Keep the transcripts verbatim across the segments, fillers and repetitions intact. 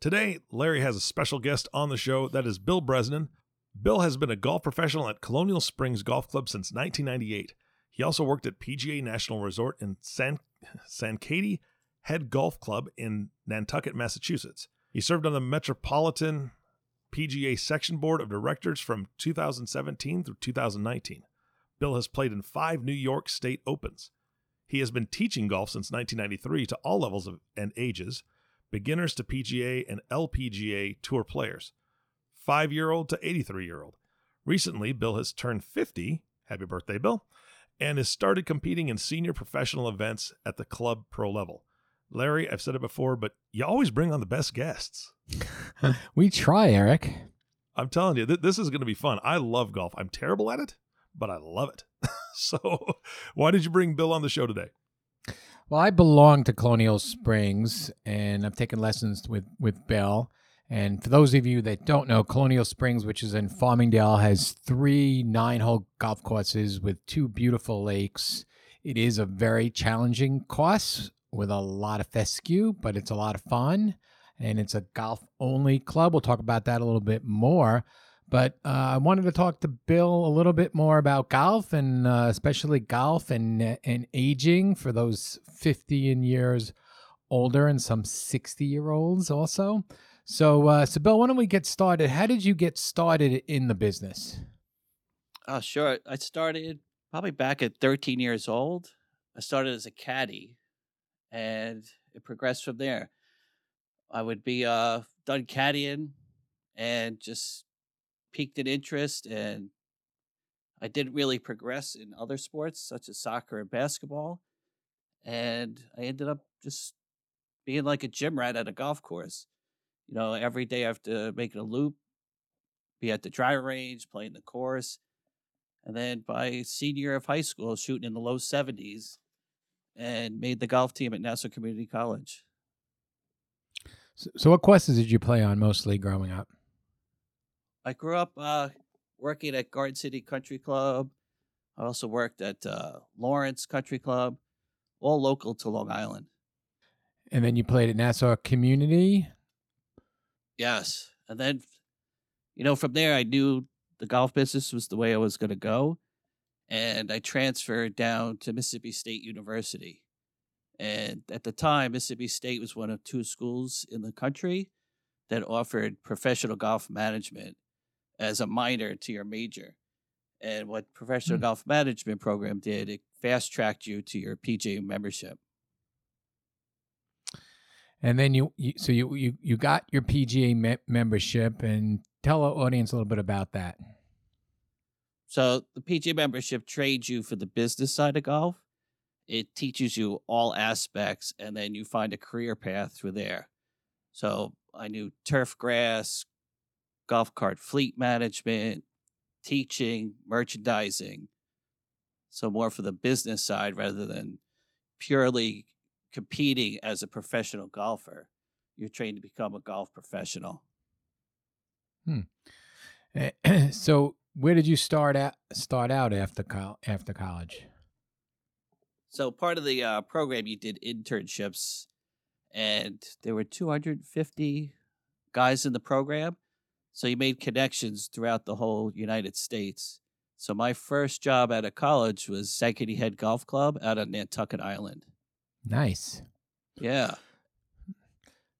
Today, Larry has a special guest on the show, that is Bill Bresnan. Bill has been a golf professional at Colonial Springs Golf Club since nineteen ninety-eight. He also worked at P G A National Resort in San- Sankaty Head Golf Club in Nantucket, Massachusetts. He served on the Metropolitan P G A Section Board of Directors from two thousand seventeen through two thousand nineteen. Bill has played in five New York State Opens. He has been teaching golf since nineteen ninety-three to all levels of, and ages, beginners to P G A and L P G A tour players, five-year-old to eighty-three-year-old. Recently, Bill has turned fifty, happy birthday, Bill, and has started competing in senior professional events at the club pro level. Larry, I've said it before, but you always bring on the best guests. We try, Eric. I'm telling you, th- this is going to be fun. I love golf. I'm terrible at it, but I love it. So why did you bring Bill on the show today? Well, I belong to Colonial Springs, and I've taken lessons with, with Bill. And for those of you that don't know, Colonial Springs, which is in Farmingdale, has three nine-hole golf courses with two beautiful lakes. It is a very challenging course with a lot of fescue, but it's a lot of fun, and it's a golf-only club. We'll talk about that a little bit more. But uh, I wanted to talk to Bill a little bit more about golf, and uh, especially golf and and aging for those fifty and years older and some sixty-year-olds also. So, uh, so Bill, why don't we get started? How did you get started in the business? Oh, sure. I started probably back at thirteen years old. I started as a caddy, and it progressed from there. I would be uh, done caddying and just piqued an interest, and I didn't really progress in other sports such as soccer and basketball, and I ended up just being like a gym rat at a golf course. You know, every day after making a loop, be at the dry range, playing the course, and then by senior year of high school, shooting in the low seventies, and made the golf team at Nassau Community College. So, so what courses did you play on mostly growing up? I grew up uh, working at Garden City Country Club. I also worked at uh, Lawrence Country Club, all local to Long Island. And then you played at Nassau Community? Yes. And then, you know, from there I knew the golf business was the way I was going to go. And I transferred down to Mississippi State University. And at the time, Mississippi State was one of two schools in the country that offered professional golf management as a minor to your major. And what professional mm. golf management program did, it fast-tracked you to your P G A membership. And then you, you so you, you, you got your P G A me- membership, and tell our audience a little bit about that. So the P G A membership trains you for the business side of golf. It teaches you all aspects, and then you find a career path through there. So I knew turf grass, golf cart fleet management, teaching, merchandising. So more for the business side rather than purely competing as a professional golfer. You're trained to become a golf professional. Hmm. So where did you start at? Start out after co- after college? So part of the uh, program, you did internships. And there were two hundred fifty guys in the program. So you made connections throughout the whole United States. So my first job out of college was Sankaty Head Golf Club out of Nantucket Island. Nice. Yeah.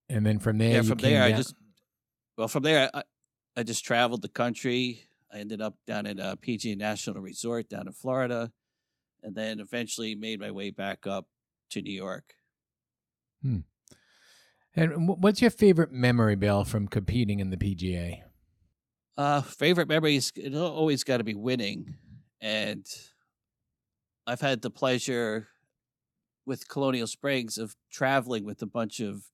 And then from there, yeah, from there, I just, well, from there, I, I just traveled the country. I ended up down at a P G A National Resort down in Florida, and then eventually made my way back up to New York. Hmm. And what's your favorite memory, Bill, from competing in the P G A? Uh, favorite memory is it's always got to be winning. And I've had the pleasure with Colonial Springs of traveling with a bunch of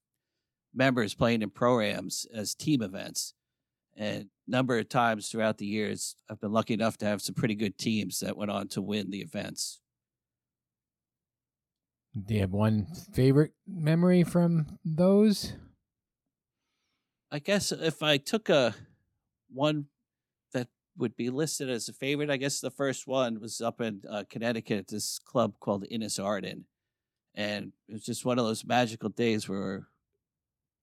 members playing in programs as team events. And a number of times throughout the years, I've been lucky enough to have some pretty good teams that went on to win the events. Do you have one favorite memory from those? I guess if I took a one that would be listed as a favorite, I guess the first one was up in uh, Connecticut at this club called Innis Arden. And it was just one of those magical days where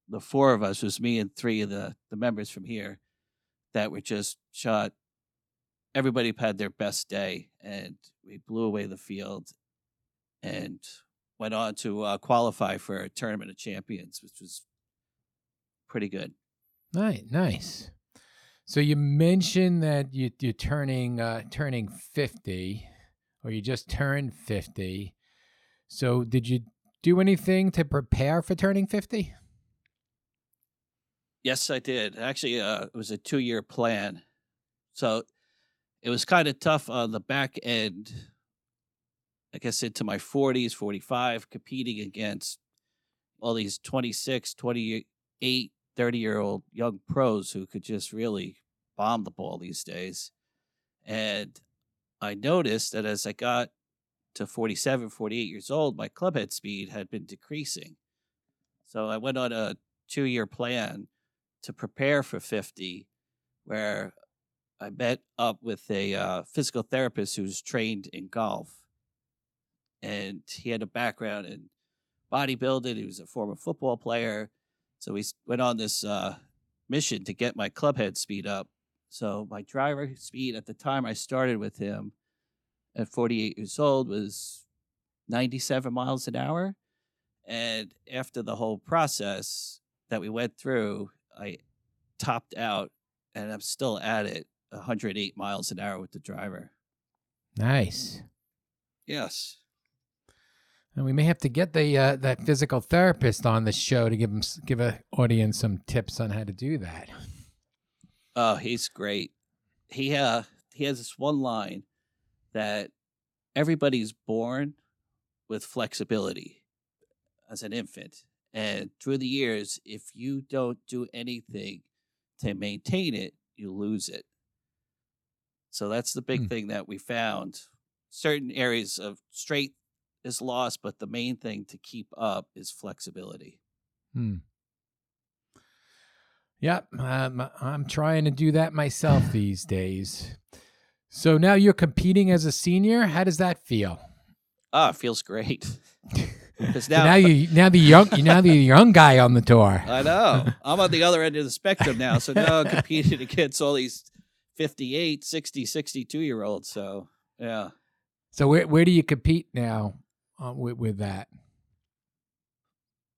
the four of us, it was me and three of the, the members from here, that were just shot. Everybody had their best day, and we blew away the field and went on to uh, qualify for a Tournament of Champions, which was pretty good. Nice, nice. So you mentioned that you, you're turning uh, turning fifty, or you just turned fifty. So did you do anything to prepare for turning fifty? Yes, I did. Actually, uh, it was a two-year plan. So it was kind of tough on the back end. Like I said, to my forties, forty-five, competing against all these twenty-six, twenty-eight, thirty-year-old young pros who could just really bomb the ball these days. And I noticed that as I got to forty-seven, forty-eight years old, my clubhead speed had been decreasing. So I went on a two-year plan to prepare for fifty, where I met up with a uh, physical therapist who's trained in golf. And he had a background in bodybuilding. He was a former football player. So we went on this uh, mission to get my clubhead speed up. So my driver speed at the time I started with him at forty-eight years old was ninety-seven miles an hour. And after the whole process that we went through, I topped out, and I'm still at it, one hundred eight miles an hour with the driver. Nice. Yes. And we may have to get the uh, that physical therapist on the show to give him give a audience some tips on how to do that. Oh, he's great. He uh he has this one line that everybody's born with flexibility as an infant. And through the years, if you don't do anything to maintain it, you lose it. So that's the big mm. thing that we found. Certain areas of strength is lost, but the main thing to keep up is flexibility. Hmm. Yep, um, I'm trying to do that myself these days. So now you're competing as a senior. How does that feel? Ah, oh, it feels great. Now, so now you now the young now the young guy on the tour. I know. I'm on the other end of the spectrum now. So now I'm competing against all these fifty-eight, sixty, sixty-two year olds. So yeah. So where where do you compete now uh, with, with that?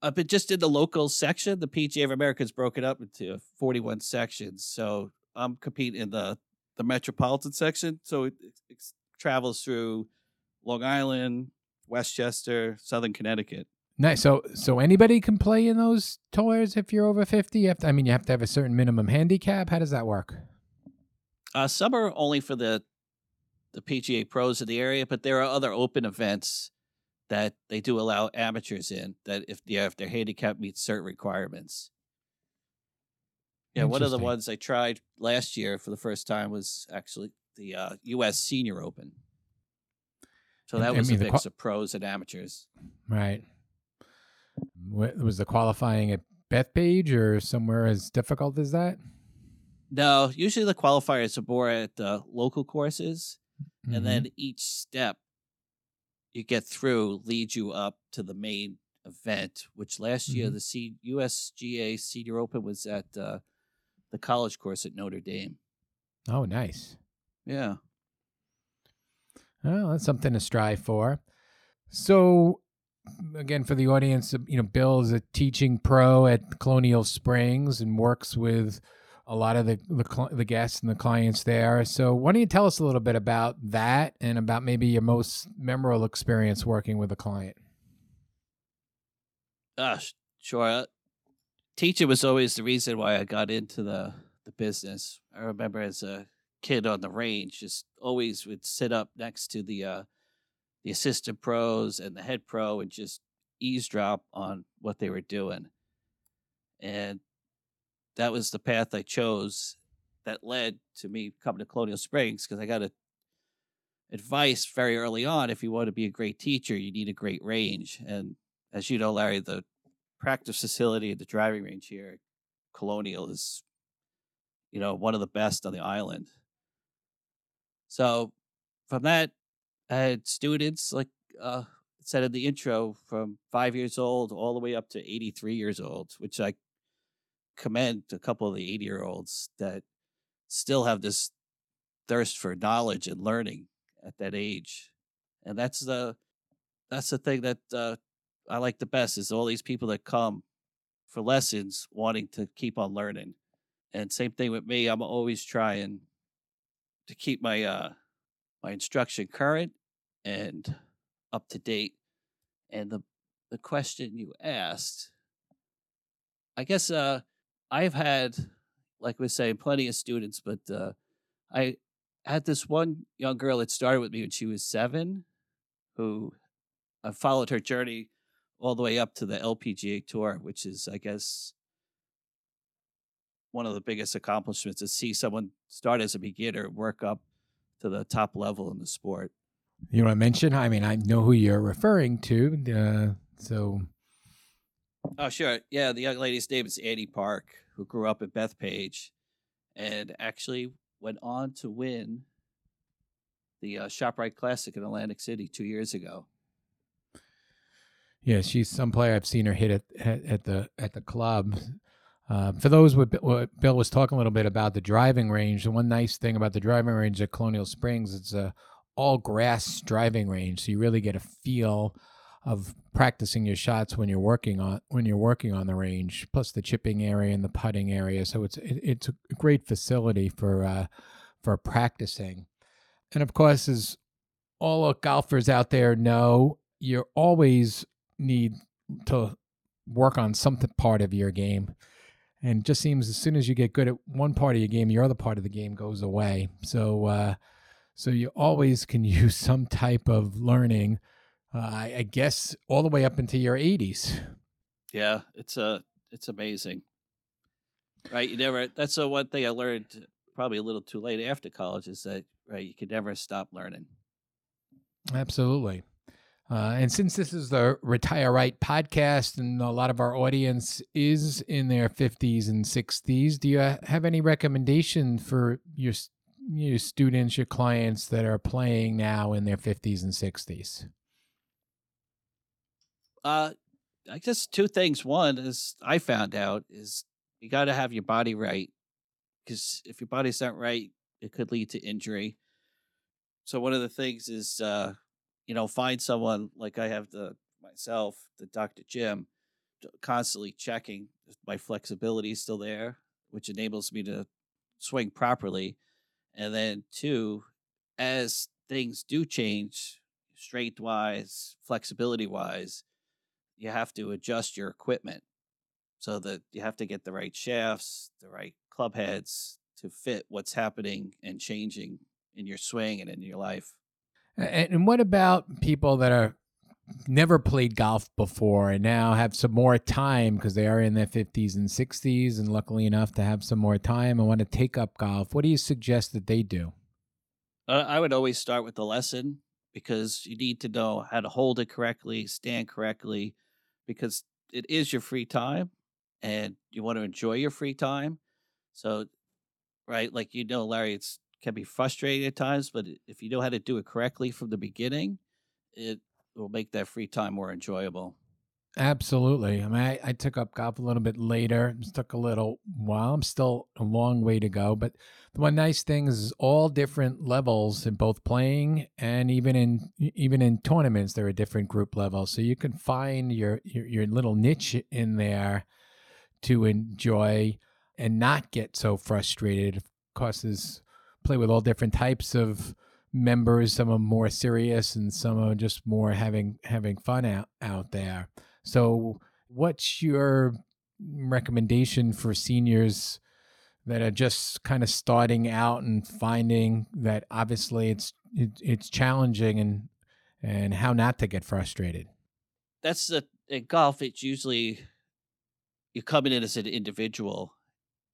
I've been just in the local section. The P G A of America's broken up into forty-one sections. So I'm competing in the the metropolitan section. So it, it travels through Long Island, Westchester, Southern Connecticut. Nice. So, so anybody can play in those tours if you're over fifty? You have to, I mean, you have to have a certain minimum handicap. How does that work? Uh, some are only for the the P G A pros of the area, but there are other open events that they do allow amateurs in that if, yeah, if their handicap meets certain requirements. Yeah, one of the ones I tried last year for the first time was actually the uh, U S Senior Open. So that was I mean, a mix qual- of pros and amateurs. Right. Was the qualifying at Bethpage or somewhere as difficult as that? No, usually the qualifiers are more at the local courses. Mm-hmm. And then each step you get through leads you up to the main event, which last mm-hmm. year the C- U S G A Senior Open was at uh, the college course at Notre Dame. Oh, nice. Yeah. Well, that's something to strive for. So, again, for the audience, you know, Bill is a teaching pro at Colonial Springs and works with a lot of the the, the guests and the clients there. So, why don't you tell us a little bit about that and about maybe your most memorable experience working with a client? Uh, sure. Teaching was always the reason why I got into the, the business. I remember as a kid on the range, just always would sit up next to the uh, the assistant pros and the head pro and just eavesdrop on what they were doing. And that was the path I chose. that led to me coming to Colonial Springs, because I got a advice very early on. If you want to be a great teacher, you need a great range. And as you know, Larry, the practice facility and the driving range here at Colonial is, you know, one of the best on the island. So from that, I had students, like uh, said in the intro, from five years old all the way up to eighty-three years old, which I commend a couple of the eighty-year-olds that still have this thirst for knowledge and learning at that age. And that's the that's the thing that uh, I like the best, is all these people that come for lessons wanting to keep on learning. And same thing with me. I'm always trying to keep my uh, my instruction current and up to date. And the the question you asked, I guess uh, I've had, like we say, plenty of students, but uh, I had this one young girl that started with me when she was seven, who I followed her journey all the way up to the L P G A Tour, which is, I guess, one of the biggest accomplishments, to see someone start as a beginner, work up to the top level in the sport. You want to mention? I mean, I know who you're referring to. Uh, so, oh, sure. Yeah, the young lady's name is Annie Park, who grew up in Bethpage and actually went on to win the uh, ShopRite Classic in Atlantic City two years ago. Yeah, she's some player. I've seen her hit at at, at the at the club. Uh, for those what Bill was talking a little bit about the driving range, the one nice thing about the driving range at Colonial Springs, it's a all grass driving range, so you really get a feel of practicing your shots when you're working on when you're working on the range, plus the chipping area and the putting area. So it's it, it's a great facility for uh, for practicing. And of course, as all golfers out there know, you always need to work on some part of your game. And it just seems as soon as you get good at one part of your game, your other part of the game goes away. So uh, so you always can use some type of learning, uh, I, I guess, all the way up into your eighties. Yeah, it's uh, it's amazing. Right? You never. That's the one thing I learned probably a little too late after college, is that, right, you can never stop learning. Absolutely. Uh, and since this is the Retire Right podcast and a lot of our audience is in their fifties and sixties, do you have any recommendation for your your students, your clients that are playing now in their fifties and sixties? Uh, I guess two things. One, as I found out, is you got to have your body right, because if your body's not right, it could lead to injury. So one of the things is... Uh, You know, find someone like I have the myself, the Doctor Jim, constantly checking if my flexibility is still there, which enables me to swing properly. And then two, as things do change, strength wise, flexibility wise, you have to adjust your equipment so that you have to get the right shafts, the right club heads to fit what's happening and changing in your swing and in your life. And what about people that are never played golf before and now have some more time because they are in their fifties and sixties and luckily enough to have some more time and want to take up golf? What do you suggest that they do? Uh, I would always start with the lesson, because you need to know how to hold it correctly, stand correctly, because it is your free time and you want to enjoy your free time. So, right, like, you know, Larry, it's can be frustrating at times, but if you know how to do it correctly from the beginning, it will make that free time more enjoyable. Absolutely. I mean, I, I took up golf a little bit later. It took a little while. I'm still a long way to go, but the one nice thing is all different levels in both playing and even in even in tournaments, there are different group levels. So you can find your your, your little niche in there to enjoy and not get so frustrated. Of course, there's play with all different types of members. Some are more serious and some are just more having having fun out, out there. So what's your recommendation for seniors that are just kind of starting out and finding that obviously it's it, it's challenging, and and how not to get frustrated? That's the in golf, it's usually you're coming in as an individual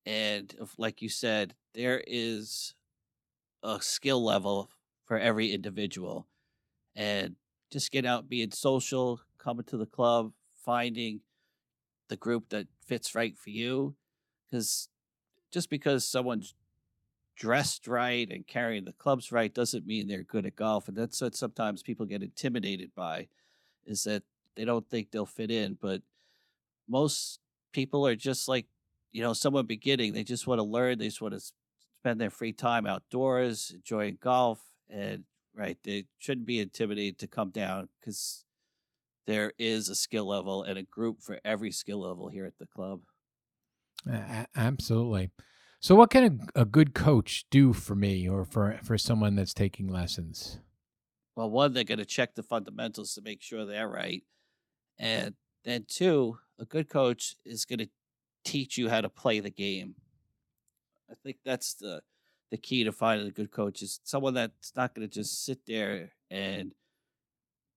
And like you said, there is a skill level for every individual. And just get out, being social, coming to the club, finding the group that fits right for you. Because just because someone's dressed right and carrying the clubs right doesn't mean they're good at golf. And that's what sometimes people get intimidated by, is that they don't think they'll fit in. But most people are just like, you know, someone beginning. They just want to learn. They just want to spend their free time outdoors, enjoying golf. And, right, they shouldn't be intimidated to come down, because there is a skill level and a group for every skill level here at the club. Uh, absolutely. So what can a, a good coach do for me or for, for someone that's taking lessons? Well, one, they're going to check the fundamentals to make sure they're right. And then two, a good coach is going to teach you how to play the game. I think that's the, the key to finding a good coach, is someone that's not going to just sit there and,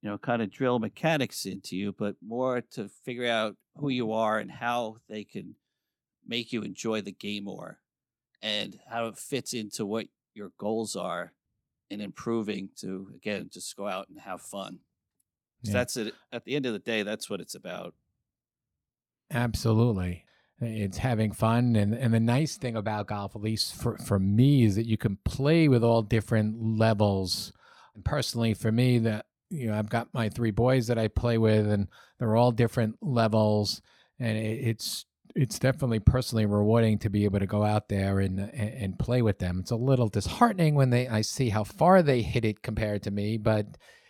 you know, kind of drill mechanics into you, but more to figure out who you are and how they can make you enjoy the game more, and how it fits into what your goals are in improving to, again, just go out and have fun. So yeah. That's it. At the end of the day, that's what it's about. Absolutely. It's having fun. And, and the nice thing about golf, at least for, for me, is that you can play with all different levels. And personally, for me, that, you know, I've got my three boys that I play with, and they're all different levels. And it, it's, It's definitely personally rewarding to be able to go out there and, and and play with them. It's a little disheartening when they I see how far they hit it compared to me, but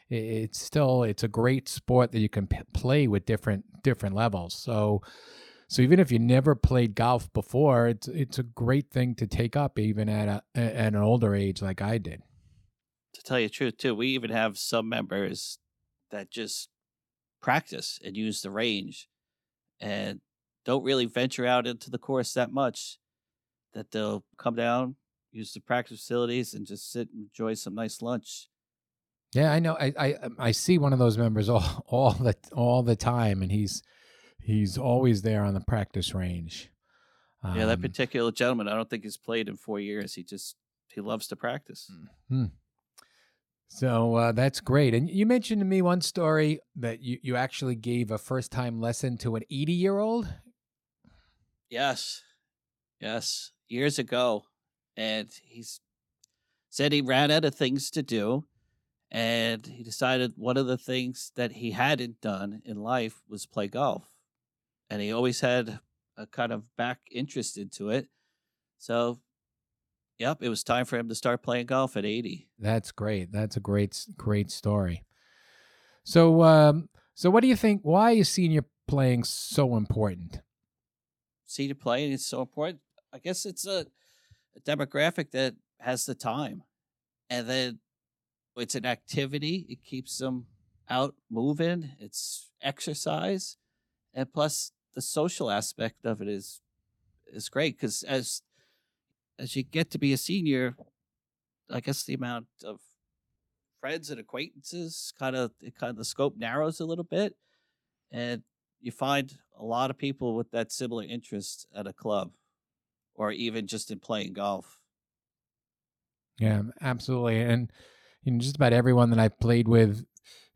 it's still it's a great sport that you can p- play with different different levels. So so even if you never played golf before, it's it's a great thing to take up, even at a at an older age like I did. To tell you the truth, too, we even have some members that just practice and use the range, and don't really venture out into the course that much, that they'll come down, use the practice facilities, and just sit and enjoy some nice lunch. Yeah, I know. I I, I see one of those members all all the all the time, and he's he's always there on the practice range. Um, yeah, that particular gentleman, I don't think he's played in four years. He just he loves to practice. Mm-hmm. So uh, that's great. And you mentioned to me one story that you you actually gave a first time lesson to an eighty year old. Yes. Yes. Years ago. And he said he ran out of things to do. And he decided one of the things that he hadn't done in life was play golf. And he always had a kind of back interest into it. So, yep, it was time for him to start playing golf at eighty. That's great. That's a great, great story. So, um, so what do you think? Why is senior playing so important? Senior playing is so important. I guess it's a, a demographic that has the time. And then it's an activity. It keeps them out moving. It's exercise. And plus the social aspect of it is is great, because as as you get to be a senior, I guess the amount of friends and acquaintances kind of kind of the scope narrows a little bit. And you find a lot of people with that similar interest at a club, or even just in playing golf. Yeah, absolutely. And you know, just about everyone that I've played with,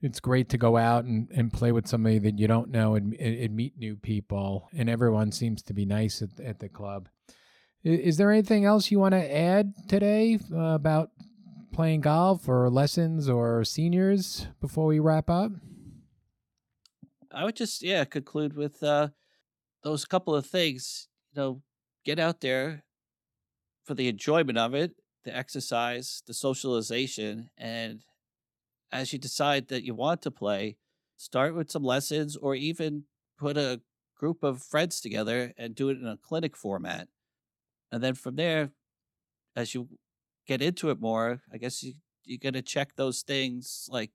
it's great to go out and, and play with somebody that you don't know and, and meet new people. And everyone seems to be nice at, at the club. Is there anything else you want to add today uh, about playing golf or lessons or seniors before we wrap up? I would just, yeah, conclude with uh, those couple of things. You know, get out there for the enjoyment of it, the exercise, the socialization. And as you decide that you want to play, start with some lessons, or even put a group of friends together and do it in a clinic format. And then from there, as you get into it more, I guess you, you're going to check those things like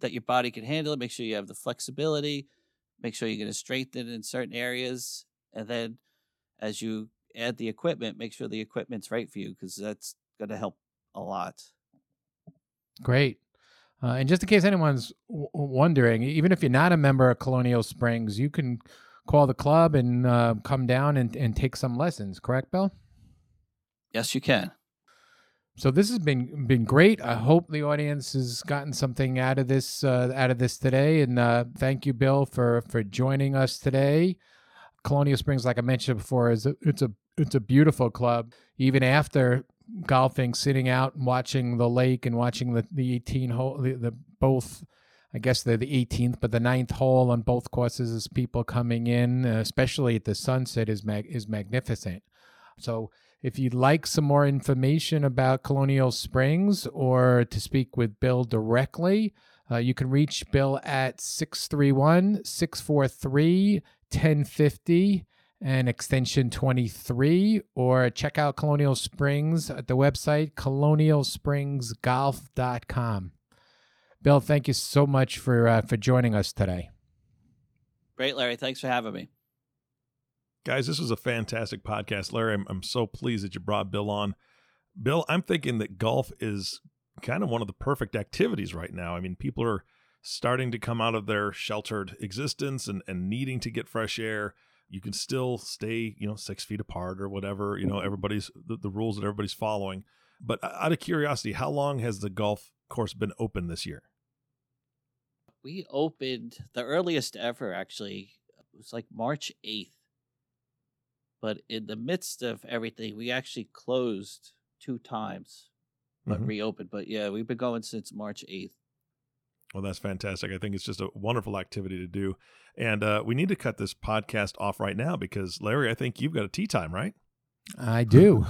that your body can handle it. Make sure you have the flexibility. Make sure you're going to strengthen in certain areas. And then as you add the equipment, make sure the equipment's right for you, because that's going to help a lot. Great. Uh, and just in case anyone's w- wondering, even if you're not a member of Colonial Springs, you can call the club and uh, come down and, and take some lessons, correct, Bill? Yes, you can. So this has been been great. I hope the audience has gotten something out of this uh, out of this today. And uh, thank you, Bill, for, for joining us today. Colonial Springs, like I mentioned before, is a, it's a it's a beautiful club. Even after golfing, sitting out and watching the lake and watching the the eighteen hole, the, the both. I guess they're the eighteenth, but the ninth hole on both courses is people coming in, especially at the sunset, is mag- is magnificent. So if you'd like some more information about Colonial Springs or to speak with Bill directly, uh, you can reach Bill at six three one, six four three, one oh five oh and extension twenty-three, or check out Colonial Springs at the website, Colonial Springs Golf dot com. Bill, thank you so much for uh, for joining us today. Great, Larry. Thanks for having me. Guys, this was a fantastic podcast. Larry, I'm, I'm so pleased that you brought Bill on. Bill, I'm thinking that golf is kind of one of the perfect activities right now. I mean, people are starting to come out of their sheltered existence and, and needing to get fresh air. You can still stay, you know, six feet apart or whatever, you know, everybody's the, the rules that everybody's following. But out of curiosity, how long has the golf course been open this year? We opened the earliest ever, actually. It was like March eighth. But in the midst of everything, we actually closed two times, but mm-hmm. reopened. But yeah, we've been going since March eighth. Well, that's fantastic. I think it's just a wonderful activity to do. And uh, we need to cut this podcast off right now because, Larry, I think you've got a tea time, right? I do.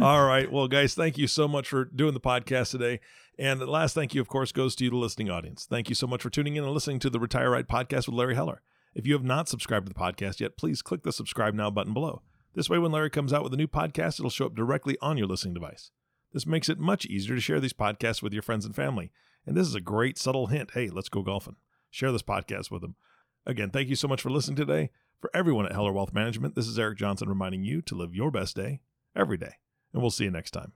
All right. Well, guys, thank you so much for doing the podcast today. And the last thank you, of course, goes to you, the listening audience. Thank you so much for tuning in and listening to the Retire Right podcast with Larry Heller. If you have not subscribed to the podcast yet, please click the subscribe now button below. This way, when Larry comes out with a new podcast, it'll show up directly on your listening device. This makes it much easier to share these podcasts with your friends and family. And this is a great subtle hint. Hey, let's go golfing. Share this podcast with them. Again, thank you so much for listening today. For everyone at Heller Wealth Management, this is Eric Johnson reminding you to live your best day every day. And we'll see you next time.